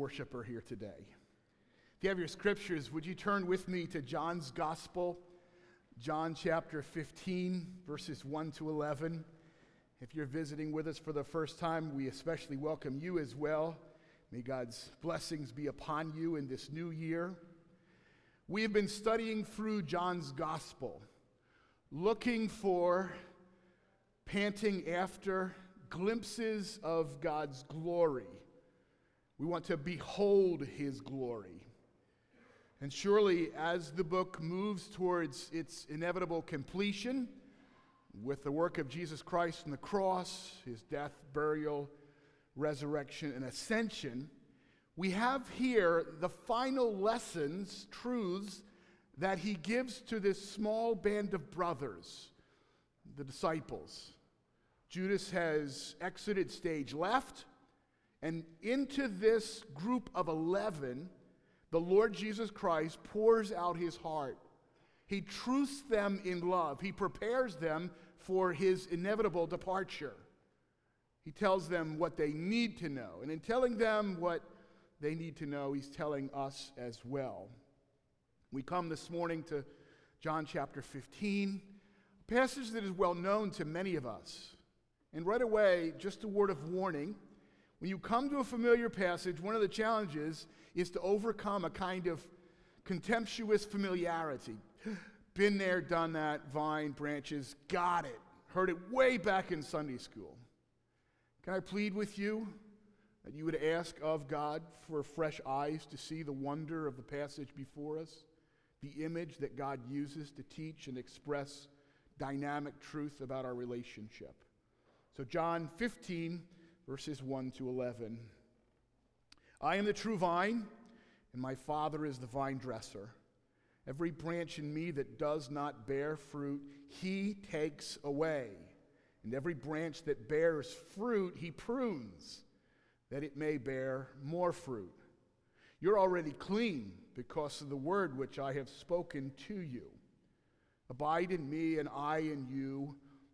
worshiper here today. If you have your scriptures, would you turn with me to John's Gospel, John chapter 15, verses 1 to 11. If you're visiting with us for the first time, we especially welcome you as well. May God's blessings be upon you in this new year. We have been studying through John's Gospel, looking for, panting after glimpses of God's glory. We want to behold his glory. And surely, as the book moves towards its inevitable completion, with the work of Jesus Christ on the cross, his death, burial, resurrection, and ascension, we have here the final lessons, truths, that he gives to this small band of brothers, the disciples. Judas has exited stage left, and into this group of 11, the Lord Jesus Christ pours out his heart. He trusts them in love. He prepares them for his inevitable departure. He tells them what they need to know. And in telling them what they need to know, he's telling us as well. We come this morning to John chapter 15, a passage that is well known to many of us. And right away, just a word of warning. When you come to a familiar passage, one of the challenges is to overcome a kind of contemptuous familiarity. Been there, done that, vine, branches, got it. Heard it way back in Sunday school. Can I plead with you that you would ask of God for fresh eyes to see the wonder of the passage before us, the image that God uses to teach and express dynamic truth about our relationship. So John 15, verses 1 to 11. I am the true vine, and my Father is the vine dresser. Every branch in me that does not bear fruit, he takes away. And every branch that bears fruit, he prunes, that it may bear more fruit. You're already clean because of the word which I have spoken to you. Abide in me, and I in you,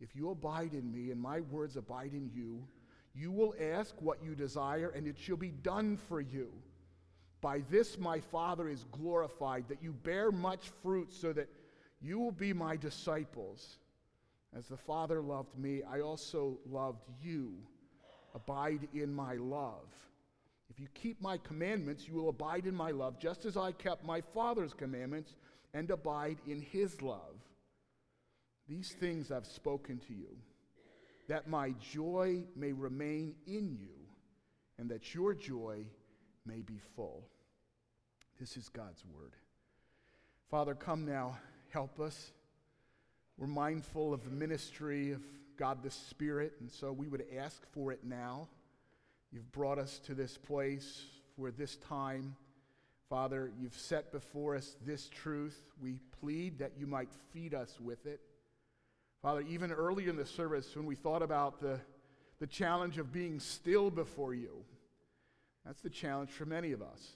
If you abide in me and my words abide in you, you will ask what you desire, and it shall be done for you. By this my Father is glorified, that you bear much fruit, so that you will be my disciples. As the Father loved me, I also loved you. Abide in my love. If you keep my commandments, you will abide in my love, just as I kept my Father's commandments and abide in his love. These things I've spoken to you, that my joy may remain in you, and that your joy may be full. This is God's word. Father, come now. Help us. We're mindful of the ministry of God the Spirit, and so we would ask for it now. You've brought us to this place for this time. Father, you've set before us this truth. We plead that you might feed us with it. Father, even earlier in the service when we thought about the challenge of being still before you, that's the challenge for many of us.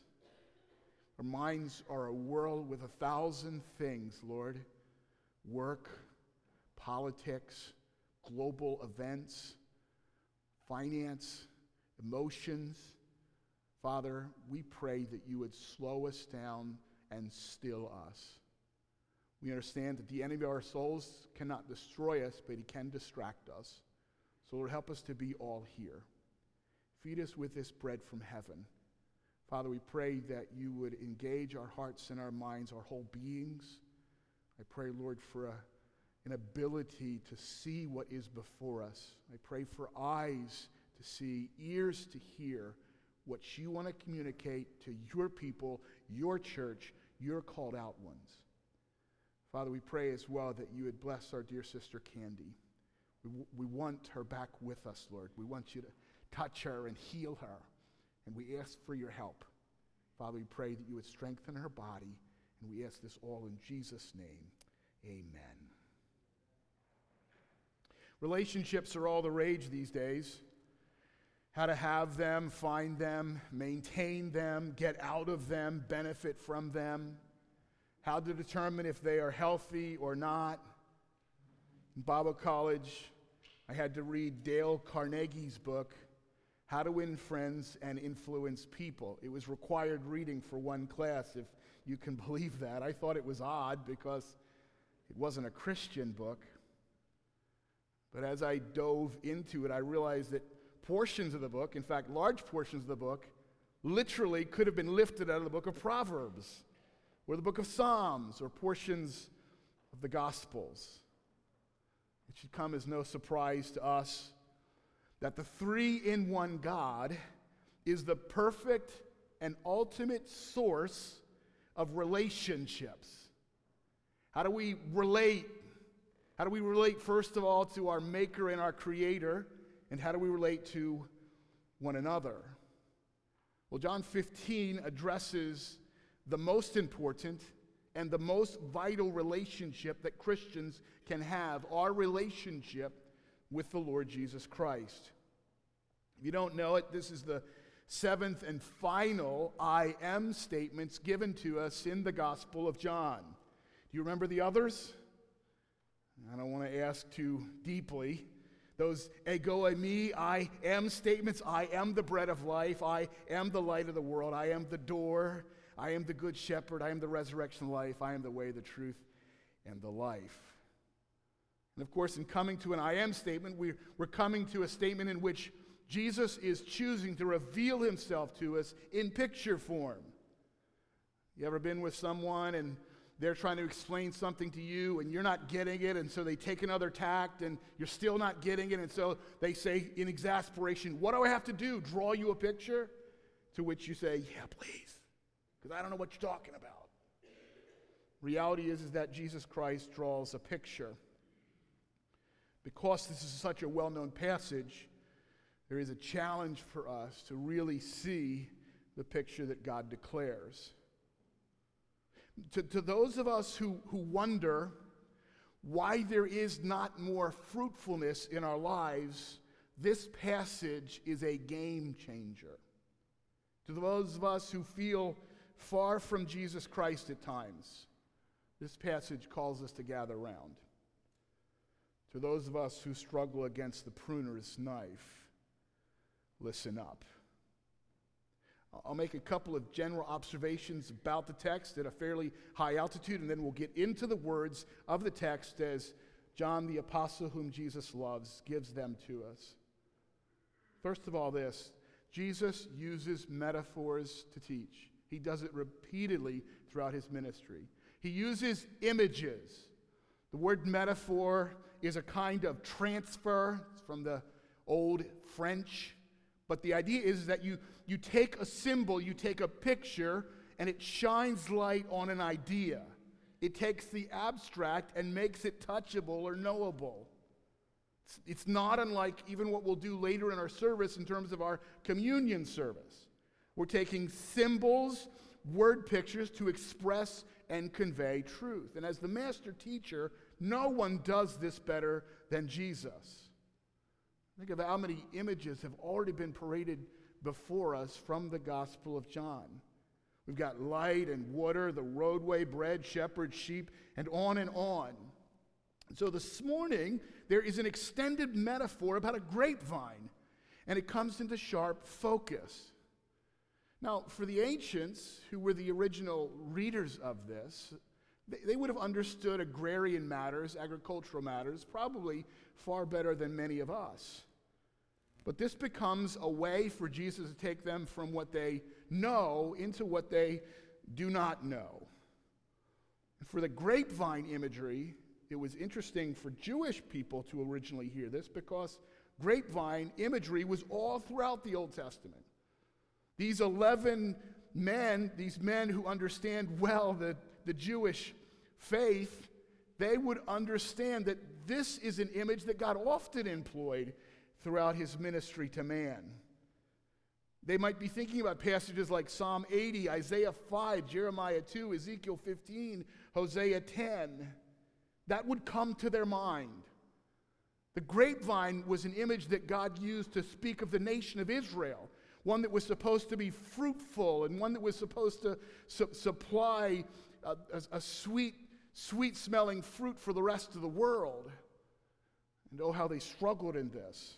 Our minds are a whirl with 1,000 things, Lord. Work, politics, global events, finance, emotions. Father, we pray that you would slow us down and still us. We understand that the enemy of our souls cannot destroy us, but he can distract us. So Lord, help us to be all here. Feed us with this bread from heaven. Father, we pray that you would engage our hearts and our minds, our whole beings. I pray, Lord, for an ability to see what is before us. I pray for eyes to see, ears to hear what you want to communicate to your people, your church, your called out ones. Father, we pray as well that you would bless our dear sister Candy. We want her back with us, Lord. We want you to touch her and heal her. And we ask for your help. Father, we pray that you would strengthen her body, and we ask this all in Jesus' name. Amen. Relationships are all the rage these days. How to have them, find them, maintain them, get out of them, benefit from them. How to determine if they are healthy or not. In Bible college, I had to read Dale Carnegie's book, How to Win Friends and Influence People. It was required reading for one class, if you can believe that. I thought it was odd because it wasn't a Christian book. But as I dove into it, I realized that portions of the book, in fact, large portions of the book, literally could have been lifted out of the book of Proverbs or the book of Psalms or portions of the Gospels. It should come as no surprise to us that the three-in-one God is the perfect and ultimate source of relationships. How do we relate? How do we relate, first of all, to our Maker and our Creator? And how do we relate to one another? Well, John 15 addresses the most important and the most vital relationship that Christians can have, our relationship with the Lord Jesus Christ. If you don't know it, this is the seventh and final I am statements given to us in the Gospel of John. Do you remember the others? I don't want to ask too deeply. Those ego me, I am statements, I am the bread of life, I am the light of the world, I am the door, I am the good shepherd, I am the resurrection life, I am the way, the truth, and the life. And of course, in coming to an I am statement, we're coming to a statement in which Jesus is choosing to reveal himself to us in picture form. You ever been with someone and they're trying to explain something to you and you're not getting it, and so they take another tact and you're still not getting it, and so they say in exasperation, what do I have to do, draw you a picture? To which you say, yeah, please, because I don't know what you're talking about. Reality is that Jesus Christ draws a picture. Because this is such a well-known passage, there is a challenge for us to really see the picture that God declares. To those of us who wonder why there is not more fruitfulness in our lives, this passage is a game changer. To those of us who feel far from Jesus Christ at times, this passage calls us to gather around. To those of us who struggle against the pruner's knife, listen up. I'll make a couple of general observations about the text at a fairly high altitude, and then we'll get into the words of the text as John the apostle, whom Jesus loves, gives them to us. First of all, this: Jesus uses metaphors to teach. He does it repeatedly throughout his ministry. He uses images. The word metaphor is a kind of transfer. It's from the old French. But the idea is that you take a symbol, you take a picture, and it shines light on an idea. It takes the abstract and makes it touchable or knowable. It's not unlike even what we'll do later in our service in terms of our communion service. We're taking symbols, word pictures to express and convey truth. And as the master teacher, no one does this better than Jesus. Think of how many images have already been paraded before us from the Gospel of John. We've got light and water, the roadway, bread, shepherd, sheep, and on and on. So this morning, there is an extended metaphor about a grapevine, and it comes into sharp focus. Now, for the ancients, who were the original readers of this, they would have understood agrarian matters, agricultural matters, probably far better than many of us. But this becomes a way for Jesus to take them from what they know into what they do not know. For the grapevine imagery, it was interesting for Jewish people to originally hear this because grapevine imagery was all throughout the Old Testament. These 11 men, these men who understand well the Jewish faith, they would understand that this is an image that God often employed throughout his ministry to man. They might be thinking about passages like Psalm 80, Isaiah 5, Jeremiah 2, Ezekiel 15, Hosea 10. That would come to their mind. The grapevine was an image that God used to speak of the nation of Israel, one that was supposed to be fruitful and one that was supposed to supply a sweet smelling fruit for the rest of the world. And oh, how they struggled in this.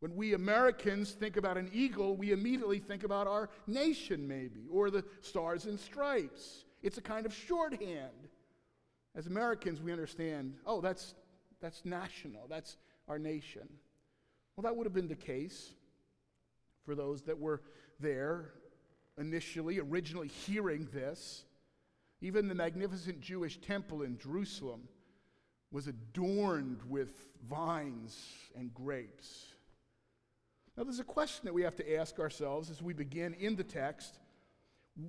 When we Americans think about an eagle, we immediately think about our nation, maybe, or the Stars and Stripes. It's a kind of shorthand. As Americans, we understand, oh, that's national, that's our nation. Well, that would have been the case for those that were there originally hearing this. Even the magnificent Jewish temple in Jerusalem was adorned with vines and grapes. Now, there's a question that we have to ask ourselves as we begin in the text.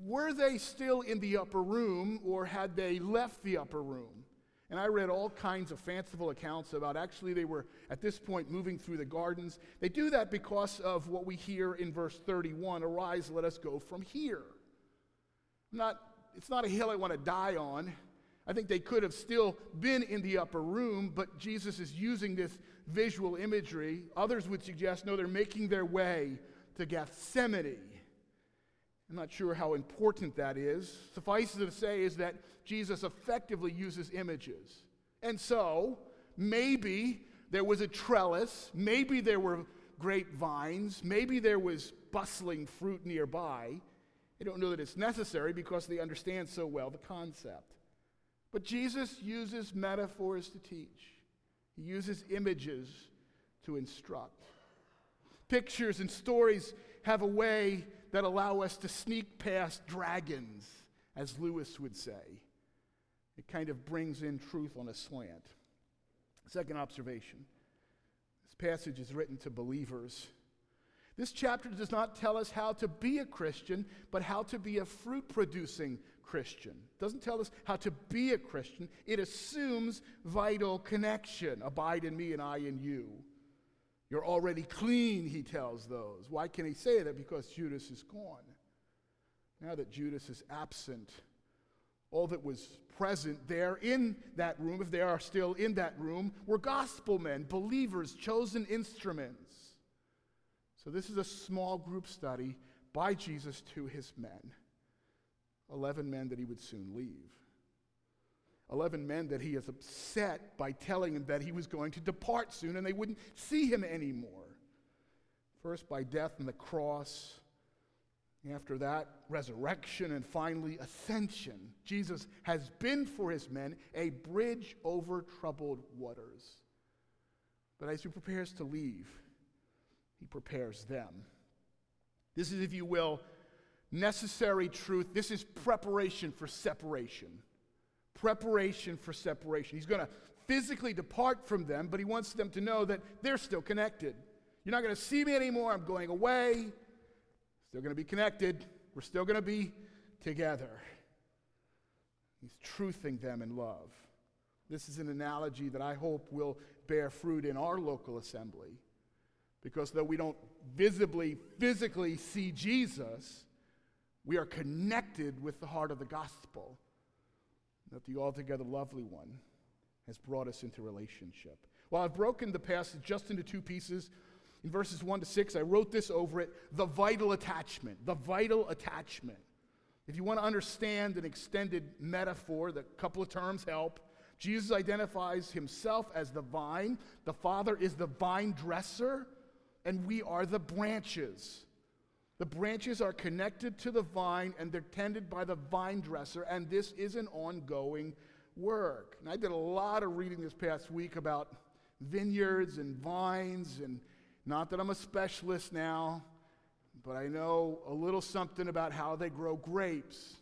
Were they still in the upper room, or had they left the upper room? And I read all kinds of fanciful accounts about actually they were, at this point, moving through the gardens. They do that because of what we hear in verse 31, "Arise, let us go from here." It's not a hill I want to die on. I think they could have still been in the upper room, but Jesus is using this visual imagery. Others would suggest, no, they're making their way to Gethsemane. I'm not sure how important that is. Suffice it to say is that Jesus effectively uses images. And so, maybe there was a trellis, maybe there were grapevines, maybe there was bustling fruit nearby. They don't know that it's necessary because they understand so well the concept. But Jesus uses metaphors to teach. He uses images to instruct. Pictures and stories have a way that allow us to sneak past dragons, as Lewis would say. It kind of brings in truth on a slant. Second observation, this passage is written to believers. This chapter does not tell us how to be a Christian, but how to be a fruit-producing Christian. It doesn't tell us how to be a Christian. It assumes vital connection. Abide in me and I in you. You're already clean, he tells those. Why can he say that? Because Judas is gone. Now that Judas is absent, all that was present there in that room, if they are still in that room, were gospel men, believers, chosen instruments. So this is a small group study by Jesus to his men. 11 men that he would soon leave. 11 men that he is upset by telling them that he was going to depart soon and they wouldn't see him anymore. First by death and the cross. After that, resurrection and finally ascension. Jesus has been for his men a bridge over troubled waters. But as he prepares to leave, he prepares them. This is, if you will, necessary truth. This is preparation for separation. Preparation for separation. He's going to physically depart from them, but he wants them to know that they're still connected. You're not going to see me anymore. I'm going away. Still going to be connected. We're still going to be together. He's truthing them in love. This is an analogy that I hope will bear fruit in our local assembly, because though we don't visibly, physically see Jesus, we are connected with the heart of the gospel, that the altogether lovely one has brought us into relationship. Well, I've broken the passage just into two pieces. In verses 1 to 6, I wrote this over it, the vital attachment, the vital attachment. If you want to understand an extended metaphor, the couple of terms help. Jesus identifies himself as the vine. The Father is the vine dresser, and we are the branches. The branches are connected to the vine, and they're tended by the vine dresser, and this is an ongoing work. And I did a lot of reading this past week about vineyards and vines, and not that I'm a specialist now, but I know a little something about how they grow grapes.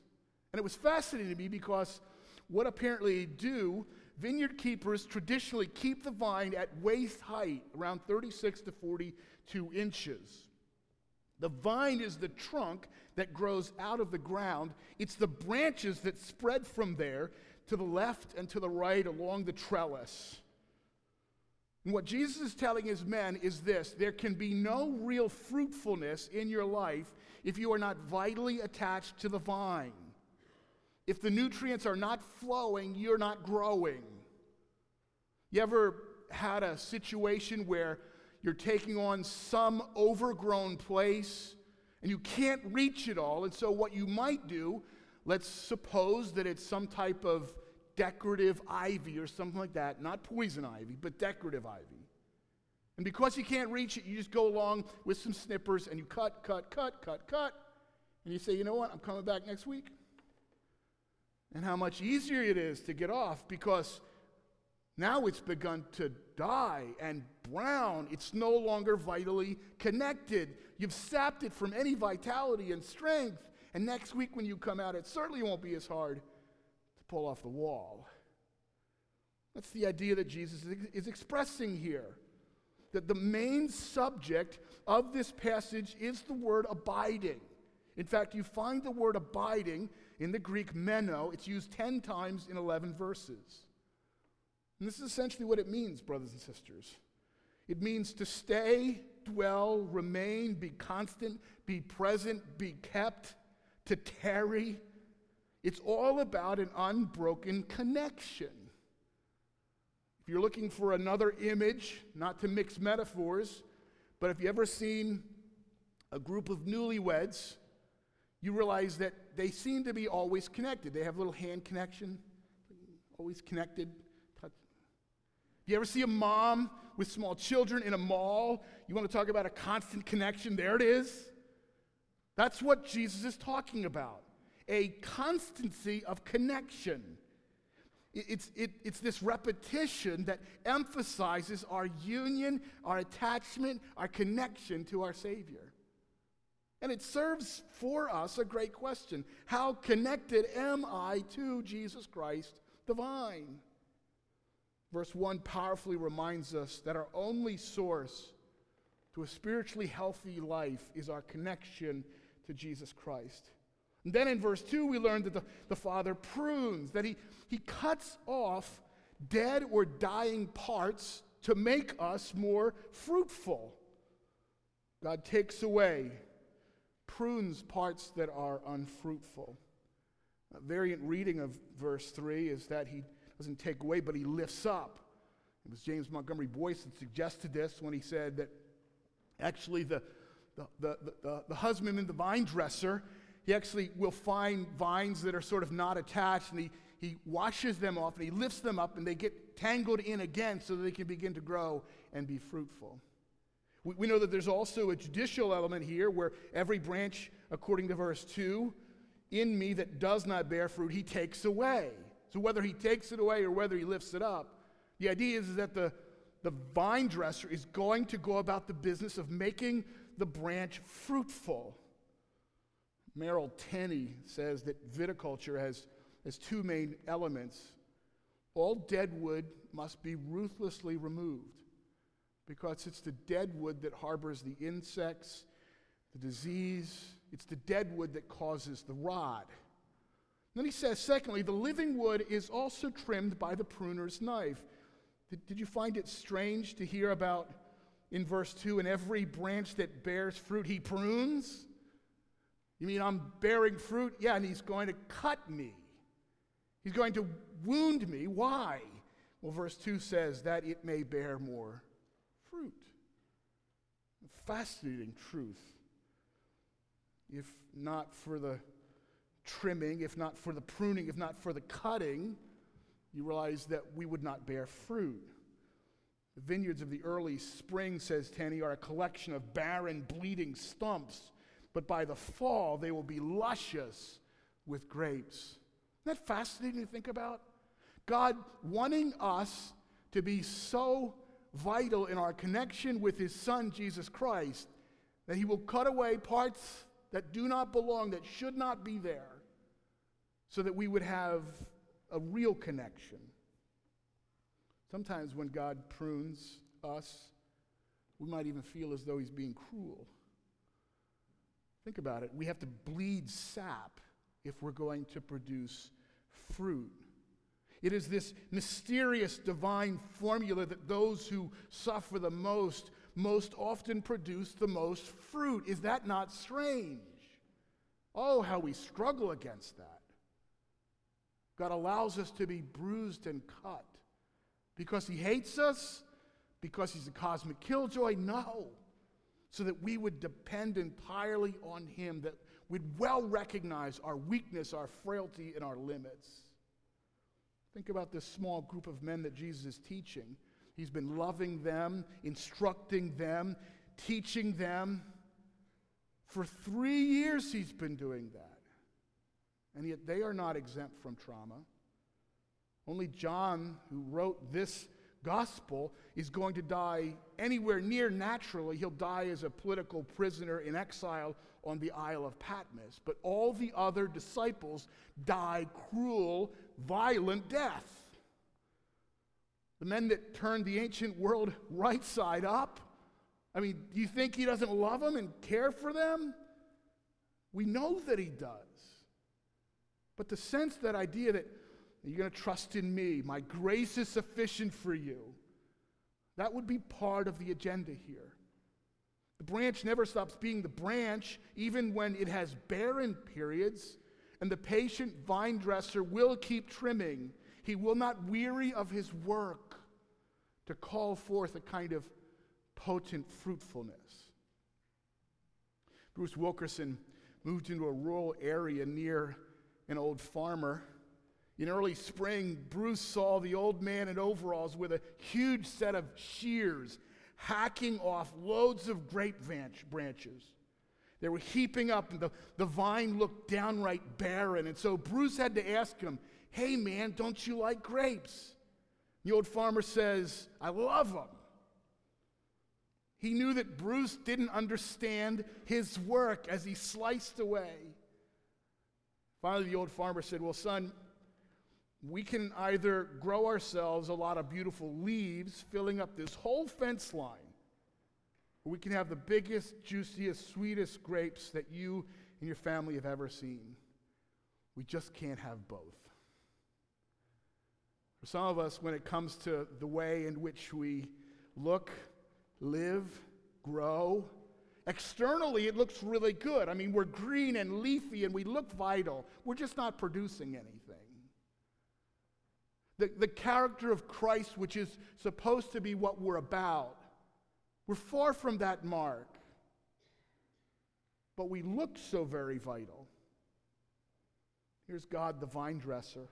And it was fascinating to me because what apparently do vineyard keepers traditionally keep the vine at waist height, around 36 to 42 inches. The vine is the trunk that grows out of the ground. It's the branches that spread from there to the left and to the right along the trellis. And what Jesus is telling his men is this: there can be no real fruitfulness in your life if you are not vitally attached to the vine. If the nutrients are not flowing, you're not growing. You ever had a situation where you're taking on some overgrown place and you can't reach it all? And so what you might do, let's suppose that it's some type of decorative ivy or something like that, not poison ivy, but decorative ivy. And because you can't reach it, you just go along with some snippers and you cut. And you say, you know what, I'm coming back next week. And how much easier it is to get off, because now it's begun to die and brown. It's no longer vitally connected. You've sapped it from any vitality and strength. And next week when you come out, it certainly won't be as hard to pull off the wall. That's the idea that Jesus is expressing here. That the main subject of this passage is the word abiding. In fact, you find the word abiding in the Greek meno. It's used 10 times in 11 verses. And this is essentially what it means, brothers and sisters. It means to stay, dwell, remain, be constant, be present, be kept, to tarry. It's all about an unbroken connection. If you're looking for another image, not to mix metaphors, but if you've ever seen a group of newlyweds, you realize that they seem to be always connected. They have a little hand connection, always connected. You ever see a mom with small children in a mall? You want to talk about a constant connection? There it is. That's what Jesus is talking about, a constancy of connection. It's this repetition that emphasizes our union, our attachment, our connection to our Savior. And it serves for us a great question: how connected am I to Jesus Christ, the vine? Verse 1 powerfully reminds us that our only source to a spiritually healthy life is our connection to Jesus Christ. And then in verse 2, we learn that the Father prunes, that he cuts off dead or dying parts to make us more fruitful. God takes away, prunes parts that are unfruitful. A variant reading of verse 3 is that he doesn't take away, but he lifts up. It was James Montgomery Boyce that suggested this when he said that actually the husbandman, the vine dresser, he actually will find vines that are sort of not attached, and he washes them off and he lifts them up, and they get tangled in again so that they can begin to grow and be fruitful. We know that there's also a judicial element here, where every branch, according to verse 2, in me that does not bear fruit, he takes away. So whether he takes it away or whether he lifts it up, the idea is that the vine dresser is going to go about the business of making the branch fruitful. Merrill Tenney says that viticulture has two main elements. All dead wood must be ruthlessly removed, because it's the dead wood that harbors the insects, the disease. It's the dead wood that causes the rot. Then he says, secondly, the living wood is also trimmed by the pruner's knife. Did you find it strange to hear about, in verse 2, in every branch that bears fruit, he prunes? You mean I'm bearing fruit? Yeah, and he's going to cut me. He's going to wound me. Why? Well, verse 2 says that it may bear more fruit. Fascinating truth. If not for the trimming, if not for the pruning, if not for the cutting, you realize that we would not bear fruit. The vineyards of the early spring, says Tenney, are a collection of barren, bleeding stumps, but by the fall they will be luscious with grapes. Isn't that fascinating to think about? God wanting us to be so vital in our connection with his Son, Jesus Christ, that he will cut away parts that do not belong, that should not be there, so that we would have a real connection. Sometimes when God prunes us, we might even feel as though he's being cruel. Think about it. We have to bleed sap if we're going to produce fruit. It is this mysterious divine formula that those who suffer the most often produce the most fruit. Is that not strange? Oh, how we struggle against that. God allows us to be bruised and cut because he hates us, because he's a cosmic killjoy? No. So that we would depend entirely on him, that we'd well recognize our weakness, our frailty, and our limits. Think about this small group of men that Jesus is teaching. He's been loving them, instructing them, teaching them. For 3 years he's been doing that. And yet they are not exempt from trauma. Only John, who wrote this gospel, is going to die anywhere near naturally. He'll die as a political prisoner in exile on the Isle of Patmos. But all the other disciples die cruel, violent death. The men that turned the ancient world right side up. I mean, do you think he doesn't love them and care for them? We know that he does. But to sense that idea that you're going to trust in me, my grace is sufficient for you, that would be part of the agenda here. The branch never stops being the branch, even when it has barren periods, and the patient vine dresser will keep trimming. He will not weary of his work to call forth a kind of potent fruitfulness. Bruce Wilkerson moved into a rural area near an old farmer. In early spring, Bruce saw the old man in overalls with a huge set of shears hacking off loads of grape branches. They were heaping up, and the vine looked downright barren. And so Bruce had to ask him, "Hey man, don't you like grapes?" The old farmer says, "I love them." He knew that Bruce didn't understand his work as he sliced away. Finally, the old farmer said, "Well, son, we can either grow ourselves a lot of beautiful leaves, filling up this whole fence line, or we can have the biggest, juiciest, sweetest grapes that you and your family have ever seen. We just can't have both." For some of us, when it comes to the way in which we look, live, grow, externally it looks really good. I mean, we're green and leafy and we look vital. We're just not producing anything. The character of Christ, which is supposed to be what we're about, we're far from that mark. But we look so very vital. Here's God, the vine dresser,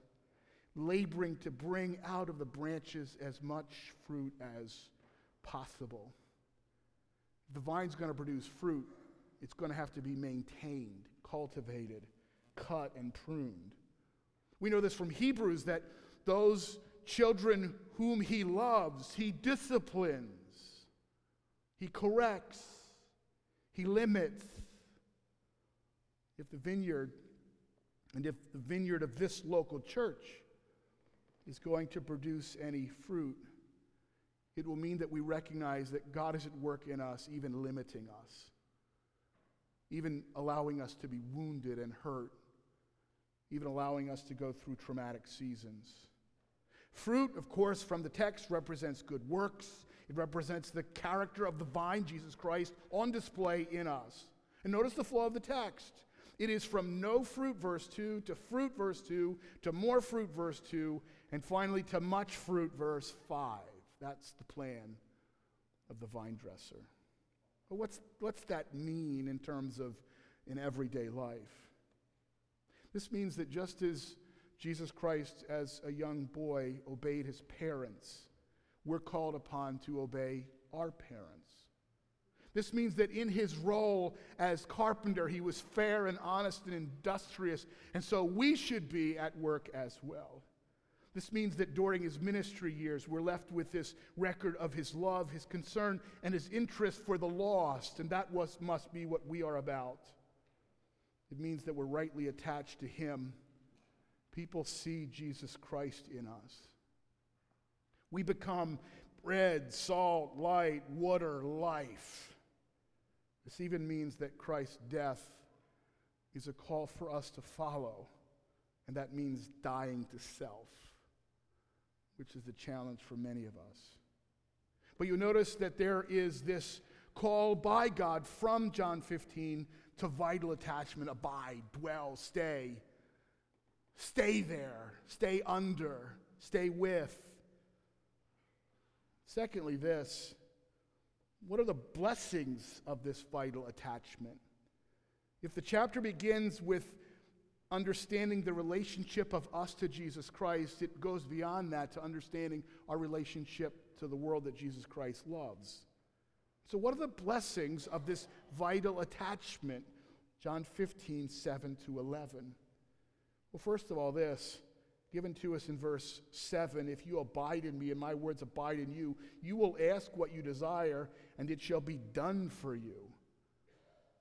laboring to bring out of the branches as much fruit as possible. The vine's going to produce fruit. It's going to have to be maintained, cultivated, cut, and pruned. We know this from Hebrews, that those children whom he loves, he disciplines, he corrects, he limits. If the vineyard of this local church is going to produce any fruit, it will mean that we recognize that God is at work in us, even limiting us, even allowing us to be wounded and hurt, even allowing us to go through traumatic seasons. Fruit, of course, from the text represents good works. It represents the character of the vine, Jesus Christ, on display in us. And notice the flow of the text. It is from no fruit, verse 2, to fruit, verse 2, to more fruit, verse 2, and finally to much fruit, verse 5. That's the plan of the vine dresser. But what's that mean in terms of in everyday life? This means that just as Jesus Christ as a young boy obeyed his parents, we're called upon to obey our parents. This means that in his role as carpenter, he was fair and honest and industrious, and so we should be at work as well. This means that during his ministry years, we're left with this record of his love, his concern, and his interest for the lost, and that must be what we are about. It means that we're rightly attached to him. People see Jesus Christ in us. We become bread, salt, light, water, life. This even means that Christ's death is a call for us to follow, and that means dying to self. which is the challenge for many of us. But you'll notice that there is this call by God from John 15 to vital attachment: abide, dwell, stay. Stay there, stay under, stay with. Secondly, this: what are the blessings of this vital attachment? If the chapter begins with understanding the relationship of us to Jesus Christ, it goes beyond that to understanding our relationship to the world that Jesus Christ loves. So what are the blessings of this vital attachment? John 15, 7 to 11. Well, first of all, this, given to us in verse 7, if you abide in me and my words abide in you, you will ask what you desire, and it shall be done for you.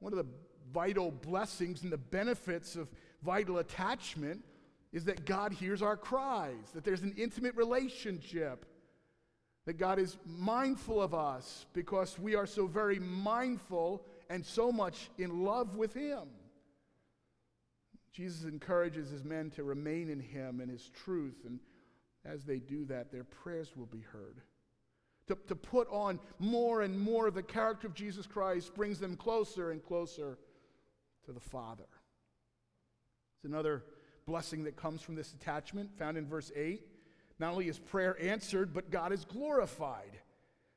One of the vital blessings and the benefits of vital attachment is that God hears our cries, that there's an intimate relationship, that God is mindful of us because we are so very mindful and so much in love with him. Jesus encourages his men to remain in him and his truth, and as they do that, their prayers will be heard. To put on more and more of the character of Jesus Christ brings them closer and closer to the Father. It's another blessing that comes from this attachment, found in verse 8. Not only is prayer answered, but God is glorified.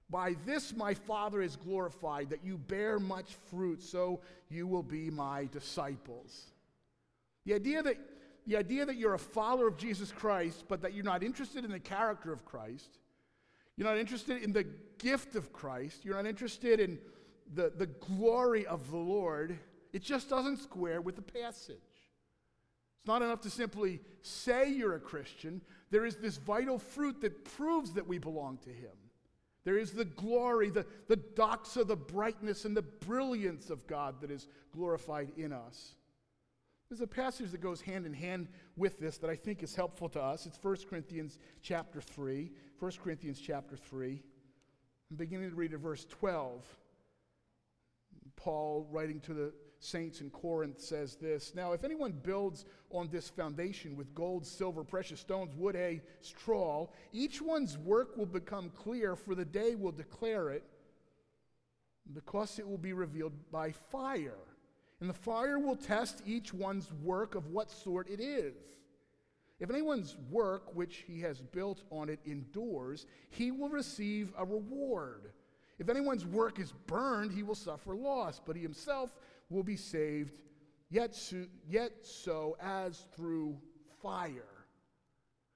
By this my Father is glorified, that you bear much fruit, so you will be my disciples. The idea that you're a follower of Jesus Christ, but that you're not interested in the character of Christ, you're not interested in the gift of Christ, you're not interested in the glory of the Lord, it just doesn't square with the passage. It's not enough to simply say you're a Christian. There is this vital fruit that proves that we belong to him. There is the glory, the doxa, the brightness and the brilliance of God that is glorified in us. There's a passage that goes hand in hand with this that I think is helpful to us. It's 1 Corinthians chapter 3. I'm beginning to read at verse 12. Paul, writing to the saints in Corinth, says this: "Now if anyone builds on this foundation with gold, silver, precious stones, wood, hay, straw, each one's work will become clear, for the day will declare it, because it will be revealed by fire. And the fire will test each one's work of what sort it is. If anyone's work which he has built on it endures, he will receive a reward. If anyone's work is burned, he will suffer loss, but he himself will be saved, yet so as through fire."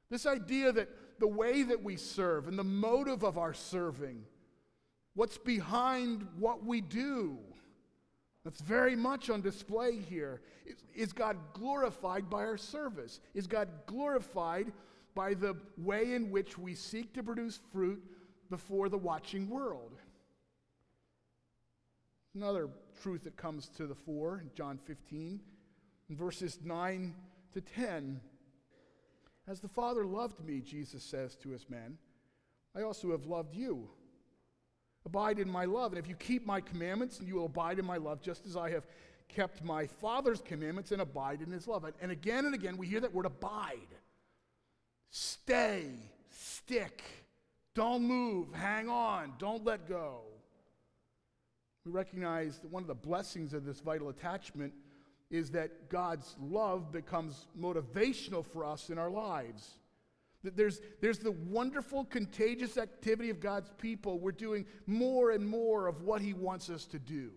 This idea that the way that we serve and the motive of our serving, what's behind what we do, that's very much on display here. Is God glorified by our service? Is God glorified by the way in which we seek to produce fruit before the watching world? Another truth that comes to the fore in John 15, in verses 9 to 10. "As the Father loved me," Jesus says to his men, "I also have loved you. Abide in my love, and if you keep my commandments, you will abide in my love, just as I have kept my Father's commandments and abide in his love." And again, we hear that word abide. Stay, stick, don't move, hang on, don't let go. We recognize that one of the blessings of this vital attachment is that God's love becomes motivational for us in our lives. There's the wonderful, contagious activity of God's people. We're doing more and more of what he wants us to do.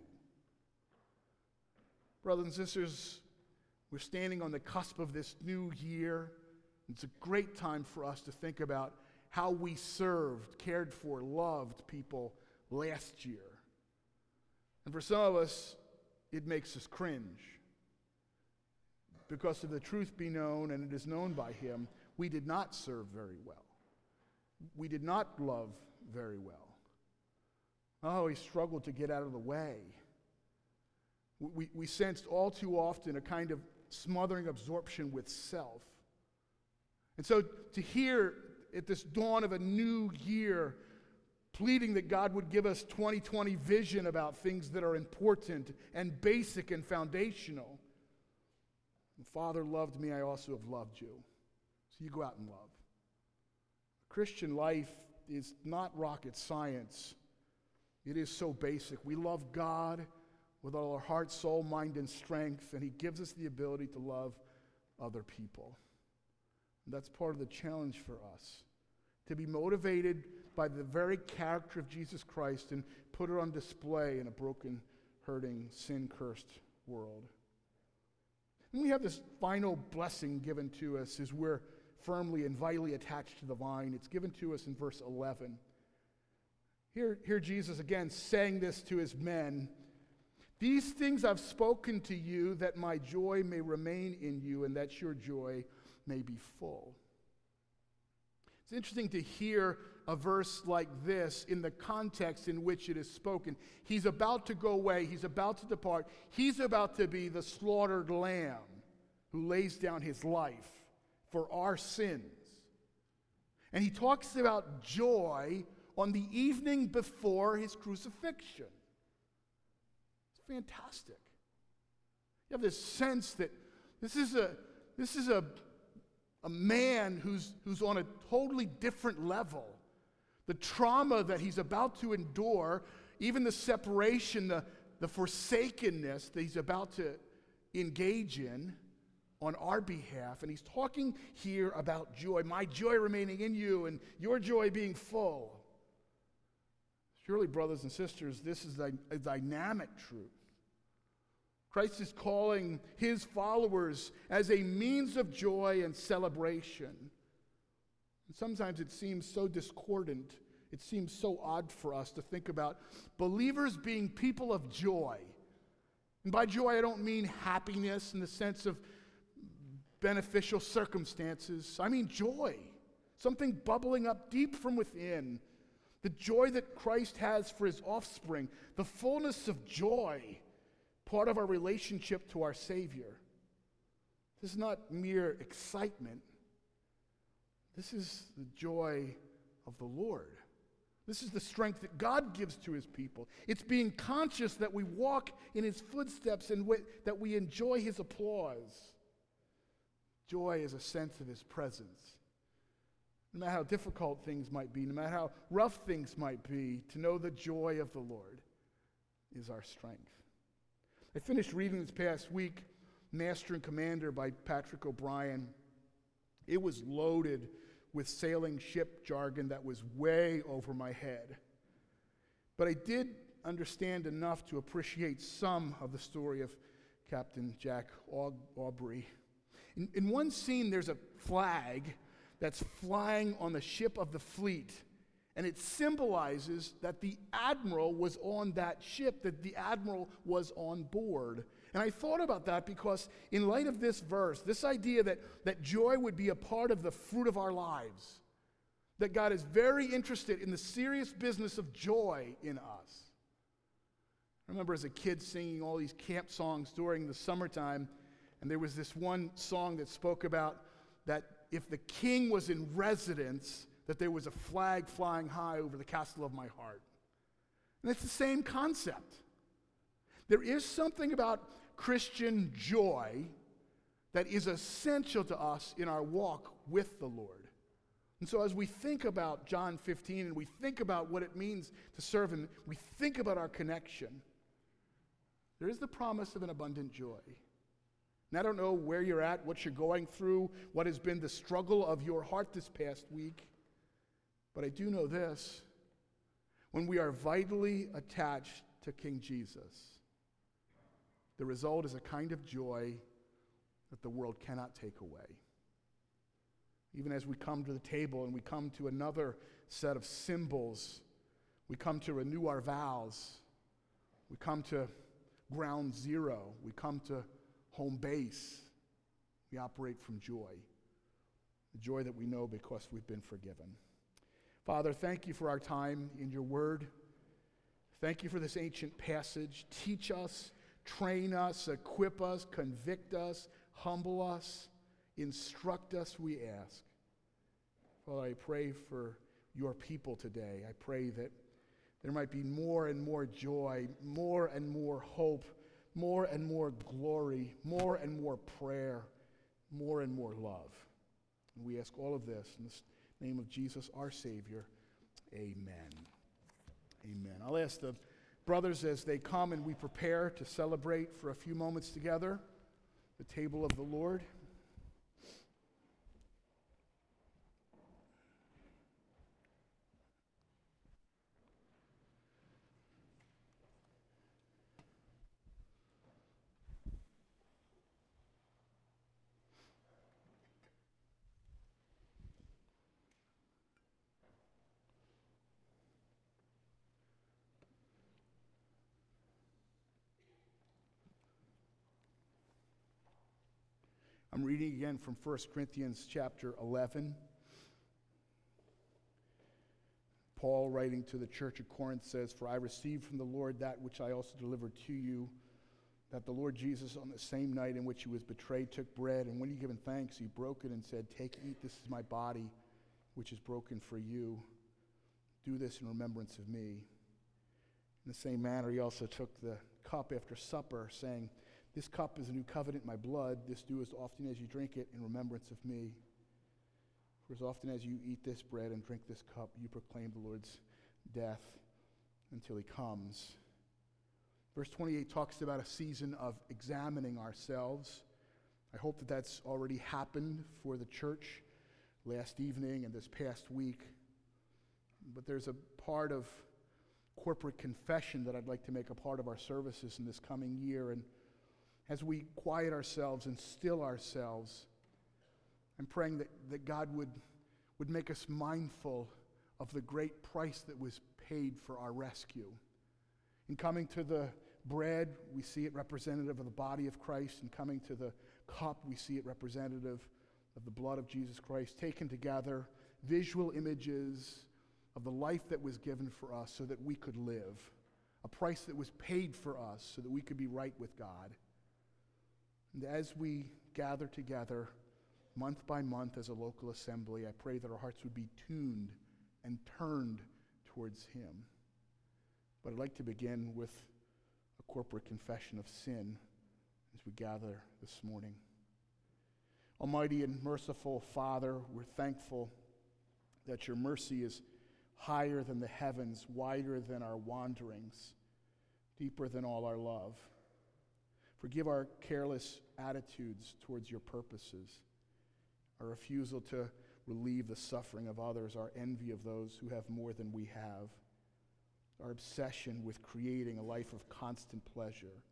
Brothers and sisters, we're standing on the cusp of this new year. It's a great time for us to think about how we served, cared for, loved people last year. And for some of us, it makes us cringe. Because of the truth be known, and it is known by him, we did not serve very well. We did not love very well. Oh, we struggled to get out of the way. We sensed all too often a kind of smothering absorption with self. And so to hear at this dawn of a new year pleading that God would give us 2020 vision about things that are important and basic and foundational. "The Father loved me, I also have loved you." So you go out and love. Christian life is not rocket science. It is so basic. We love God with all our heart, soul, mind, and strength, and He gives us the ability to love other people. And that's part of the challenge for us, to be motivated by the very character of Jesus Christ and put it on display in a broken, hurting, sin-cursed world. And we have this final blessing given to us as we're firmly and vitally attached to the vine. It's given to us in verse 11. Here Jesus again saying this to his men. These things I've spoken to you, that my joy may remain in you and that your joy may be full. It's interesting to hear a verse like this in the context in which it is spoken. He's about to go away. He's about to depart. He's about to be the slaughtered lamb who lays down his life for our sins. And he talks about joy on the evening before his crucifixion. It's fantastic. You have this sense that this is a man who's on a totally different level. The trauma that he's about to endure, even the separation, the forsakenness that he's about to engage in on our behalf. And he's talking here about joy, my joy remaining in you and your joy being full. Surely, brothers and sisters, this is a dynamic truth. Christ is calling his followers as a means of joy and celebration. And sometimes it seems so discordant, it seems so odd for us to think about believers being people of joy. And by joy, I don't mean happiness in the sense of beneficial circumstances. I mean joy, something bubbling up deep from within. The joy that Christ has for his offspring, the fullness of joy, part of our relationship to our Savior. This is not mere excitement. This is the joy of the Lord. This is the strength that God gives to his people. It's being conscious that we walk in his footsteps and that we enjoy his applause. Joy is a sense of his presence. No matter how difficult things might be, no matter how rough things might be, to know the joy of the Lord is our strength. I finished reading this past week, Master and Commander by Patrick O'Brien. It was loaded with sailing ship jargon that was way over my head. But I did understand enough to appreciate some of the story of Captain Jack Aubrey. In one scene, there's a flag that's flying on the ship of the fleet, and it symbolizes that the admiral was on that ship, that the admiral was on board. And I thought about that because in light of this verse, this idea that joy would be a part of the fruit of our lives, that God is very interested in the serious business of joy in us. I remember as a kid singing all these camp songs during the summertime, and there was this one song that spoke about that if the king was in residence, that there was a flag flying high over the castle of my heart. And it's the same concept. There is something about Christian joy that is essential to us in our walk with the Lord. And so as we think about John 15 and we think about what it means to serve Him, we think about our connection, there is the promise of an abundant joy. And I don't know where you're at, what you're going through, what has been the struggle of your heart this past week, but I do know this. When we are vitally attached to King Jesus, the result is a kind of joy that the world cannot take away. Even as we come to the table and we come to another set of symbols, we come to renew our vows, we come to ground zero, we come to home base, we operate from joy, the joy that we know because we've been forgiven. Father, thank you for our time in your word. Thank you for this ancient passage. Teach us, train us, equip us, convict us, humble us, instruct us, we ask. Father, I pray for your people today. I pray that there might be more and more joy, more and more hope, more and more glory, more and more prayer, more and more love. And we ask all of this in In the name of Jesus, our Savior, amen. Amen. I'll ask the brothers as they come and we prepare to celebrate for a few moments together the table of the Lord. I'm reading again from 1 Corinthians chapter 11. Paul, writing to the church at Corinth, says, "For I received from the Lord that which I also delivered to you, that the Lord Jesus, on the same night in which he was betrayed, took bread, and when he had given thanks, he broke it and said, 'Take, eat, this is my body, which is broken for you. Do this in remembrance of me.' In the same manner, he also took the cup after supper, saying, 'This cup is a new covenant in my blood. This do as often as you drink it in remembrance of me. For as often as you eat this bread and drink this cup, you proclaim the Lord's death until he comes.'" Verse 28 talks about a season of examining ourselves. I hope that that's already happened for the church last evening and this past week. But there's a part of corporate confession that I'd like to make a part of our services in this coming year. And as we quiet ourselves and still ourselves, I'm praying that God would make us mindful of the great price that was paid for our rescue. In coming to the bread, we see it representative of the body of Christ. In coming to the cup, we see it representative of the blood of Jesus Christ. Taken together, visual images of the life that was given for us so that we could live. A price that was paid for us so that we could be right with God. And as we gather together month by month as a local assembly, I pray that our hearts would be tuned and turned towards him. But I'd like to begin with a corporate confession of sin as we gather this morning. Almighty and merciful Father, we're thankful that your mercy is higher than the heavens, wider than our wanderings, deeper than all our love. Forgive our careless attitudes towards your purposes, our refusal to relieve the suffering of others, our envy of those who have more than we have, our obsession with creating a life of constant pleasure,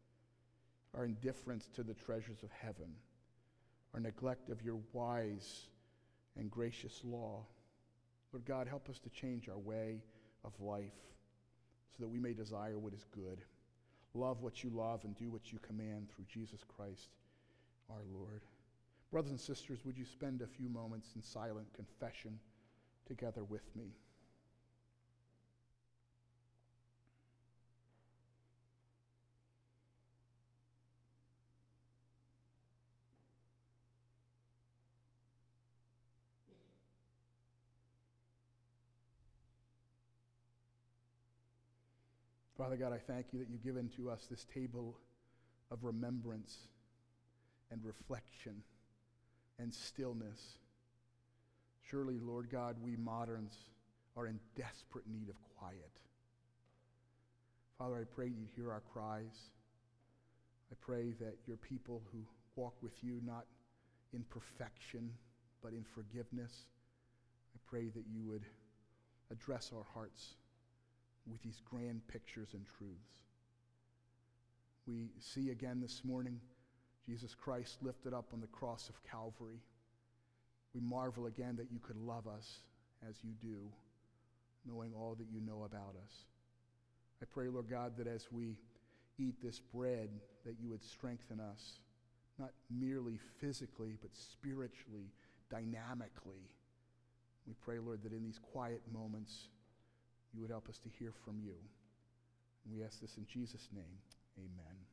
our indifference to the treasures of heaven, our neglect of your wise and gracious law. Lord God, help us to change our way of life so that we may desire what is good. Love what you love and do what you command through Jesus Christ, our Lord. Brothers and sisters, would you spend a few moments in silent confession together with me? Father God, I thank you that you've given to us this table of remembrance and reflection and stillness. Surely, Lord God, we moderns are in desperate need of quiet. Father, I pray you'd hear our cries. I pray that your people who walk with you, not in perfection, but in forgiveness, I pray that you would address our hearts with these grand pictures and truths. We see again this morning Jesus Christ lifted up on the cross of Calvary. We marvel again that you could love us as you do, knowing all that you know about us. I pray, Lord God, that as we eat this bread, that you would strengthen us, not merely physically, but spiritually, dynamically. We pray, Lord, that in these quiet moments, you would help us to hear from you. And we ask this in Jesus' name, amen.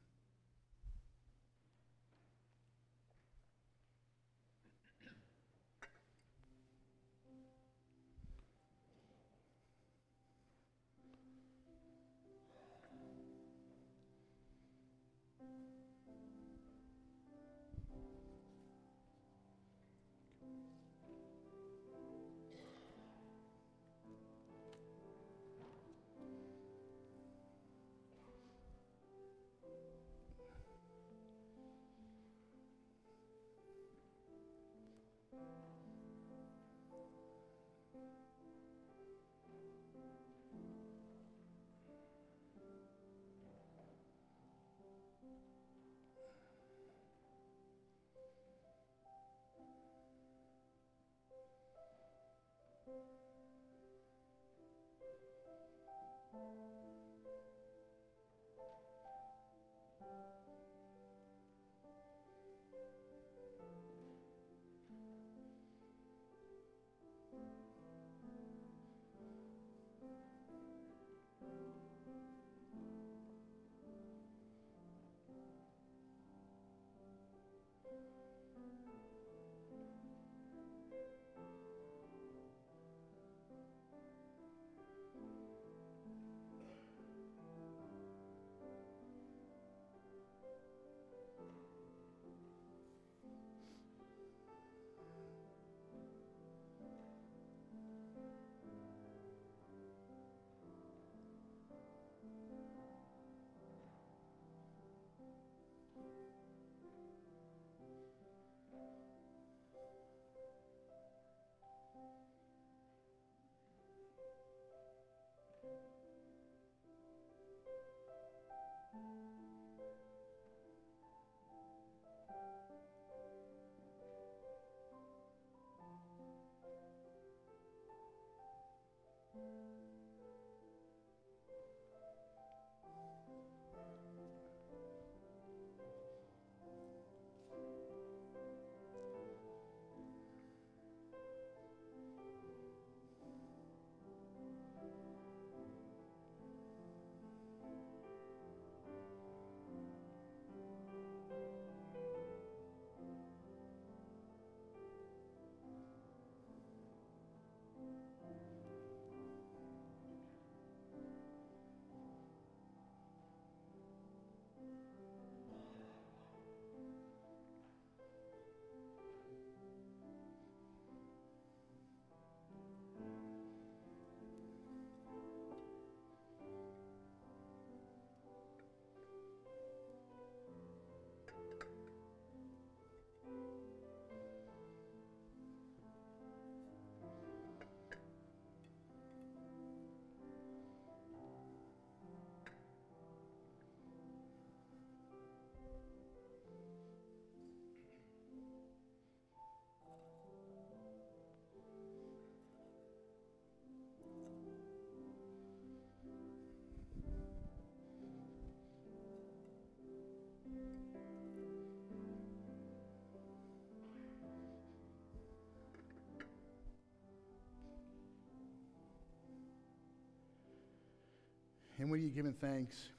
And when he had given thanks,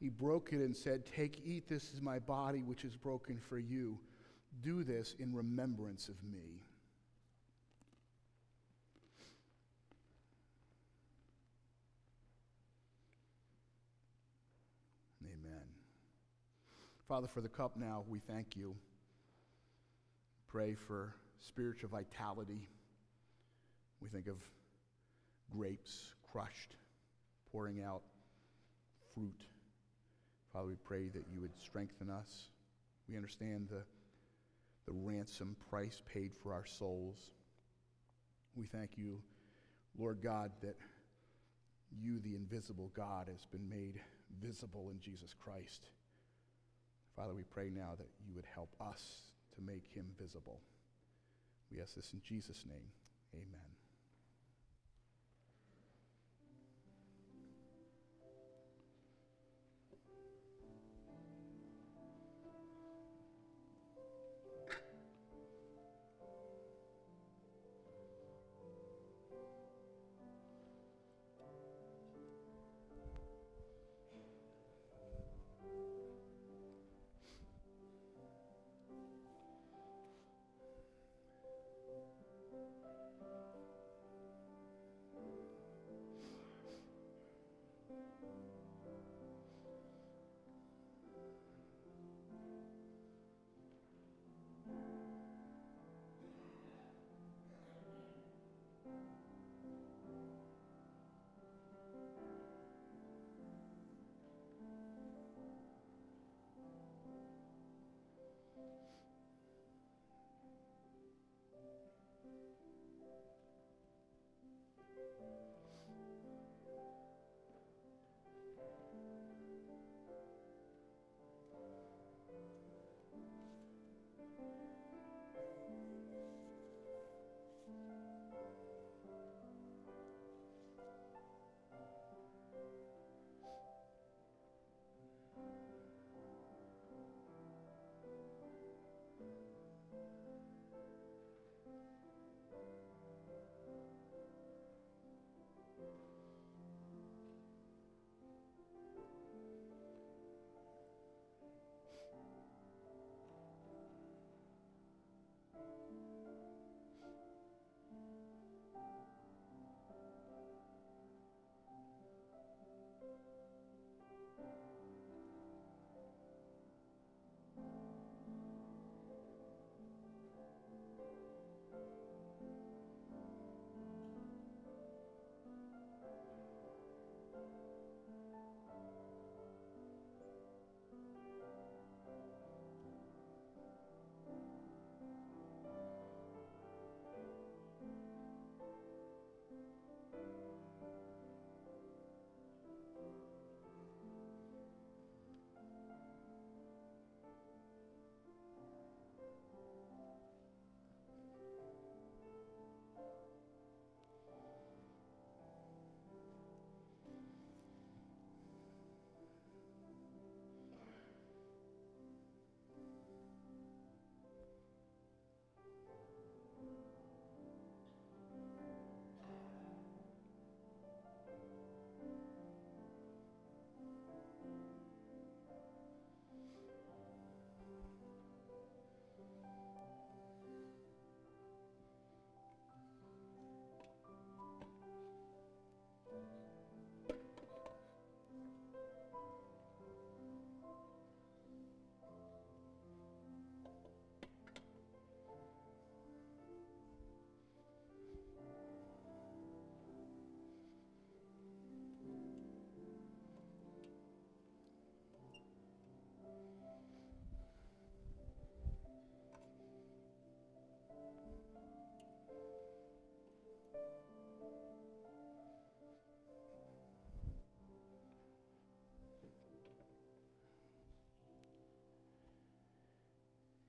he broke it and said, "Take, eat, this is my body, which is broken for you. Do this in remembrance of me." Amen. Father, for the cup now, we thank you. Pray for spiritual vitality. We think of grapes crushed, pouring out fruit. Father, we pray that you would strengthen us. We understand the ransom price paid for our souls. We thank you, Lord God, that you, the invisible God, has been made visible in Jesus Christ. Father, we pray now that you would help us to make him visible. We ask this in Jesus' name. Amen.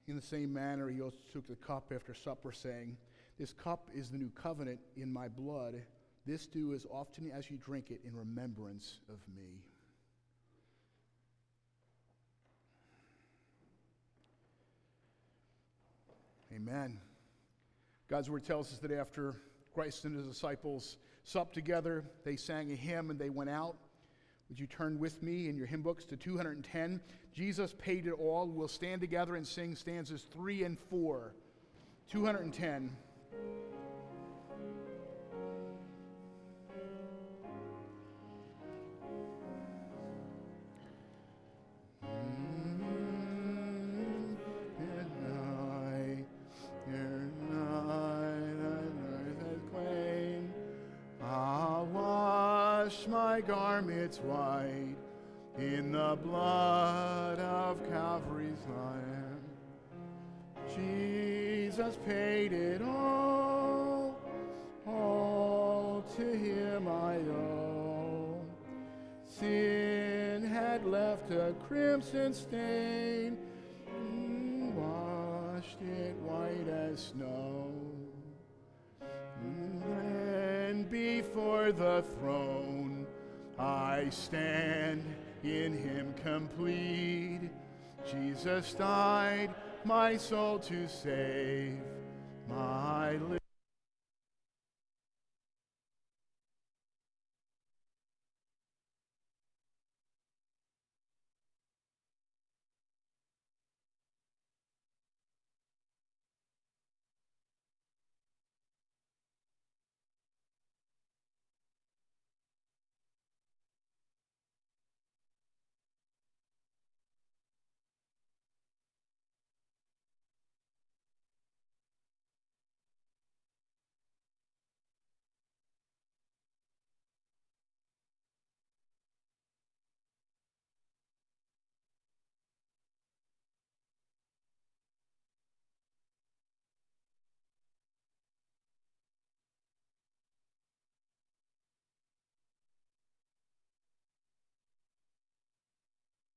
In the same manner, he also took the cup after supper, saying, "This cup is the new covenant in my blood. This do as often as you drink it in remembrance of me." Amen. God's word tells us that after Christ and his disciples supped together, they sang a hymn and they went out. Would you turn with me in your hymn books to 210? Jesus Paid It All. We'll stand together and sing stanzas 3 and 4. 210. My garments white in the blood of Calvary's Lamb. Jesus paid it all to him I owe. Sin had left a crimson stain, washed it white as snow. And before the throne I stand in him complete. Jesus died my soul to save, my life.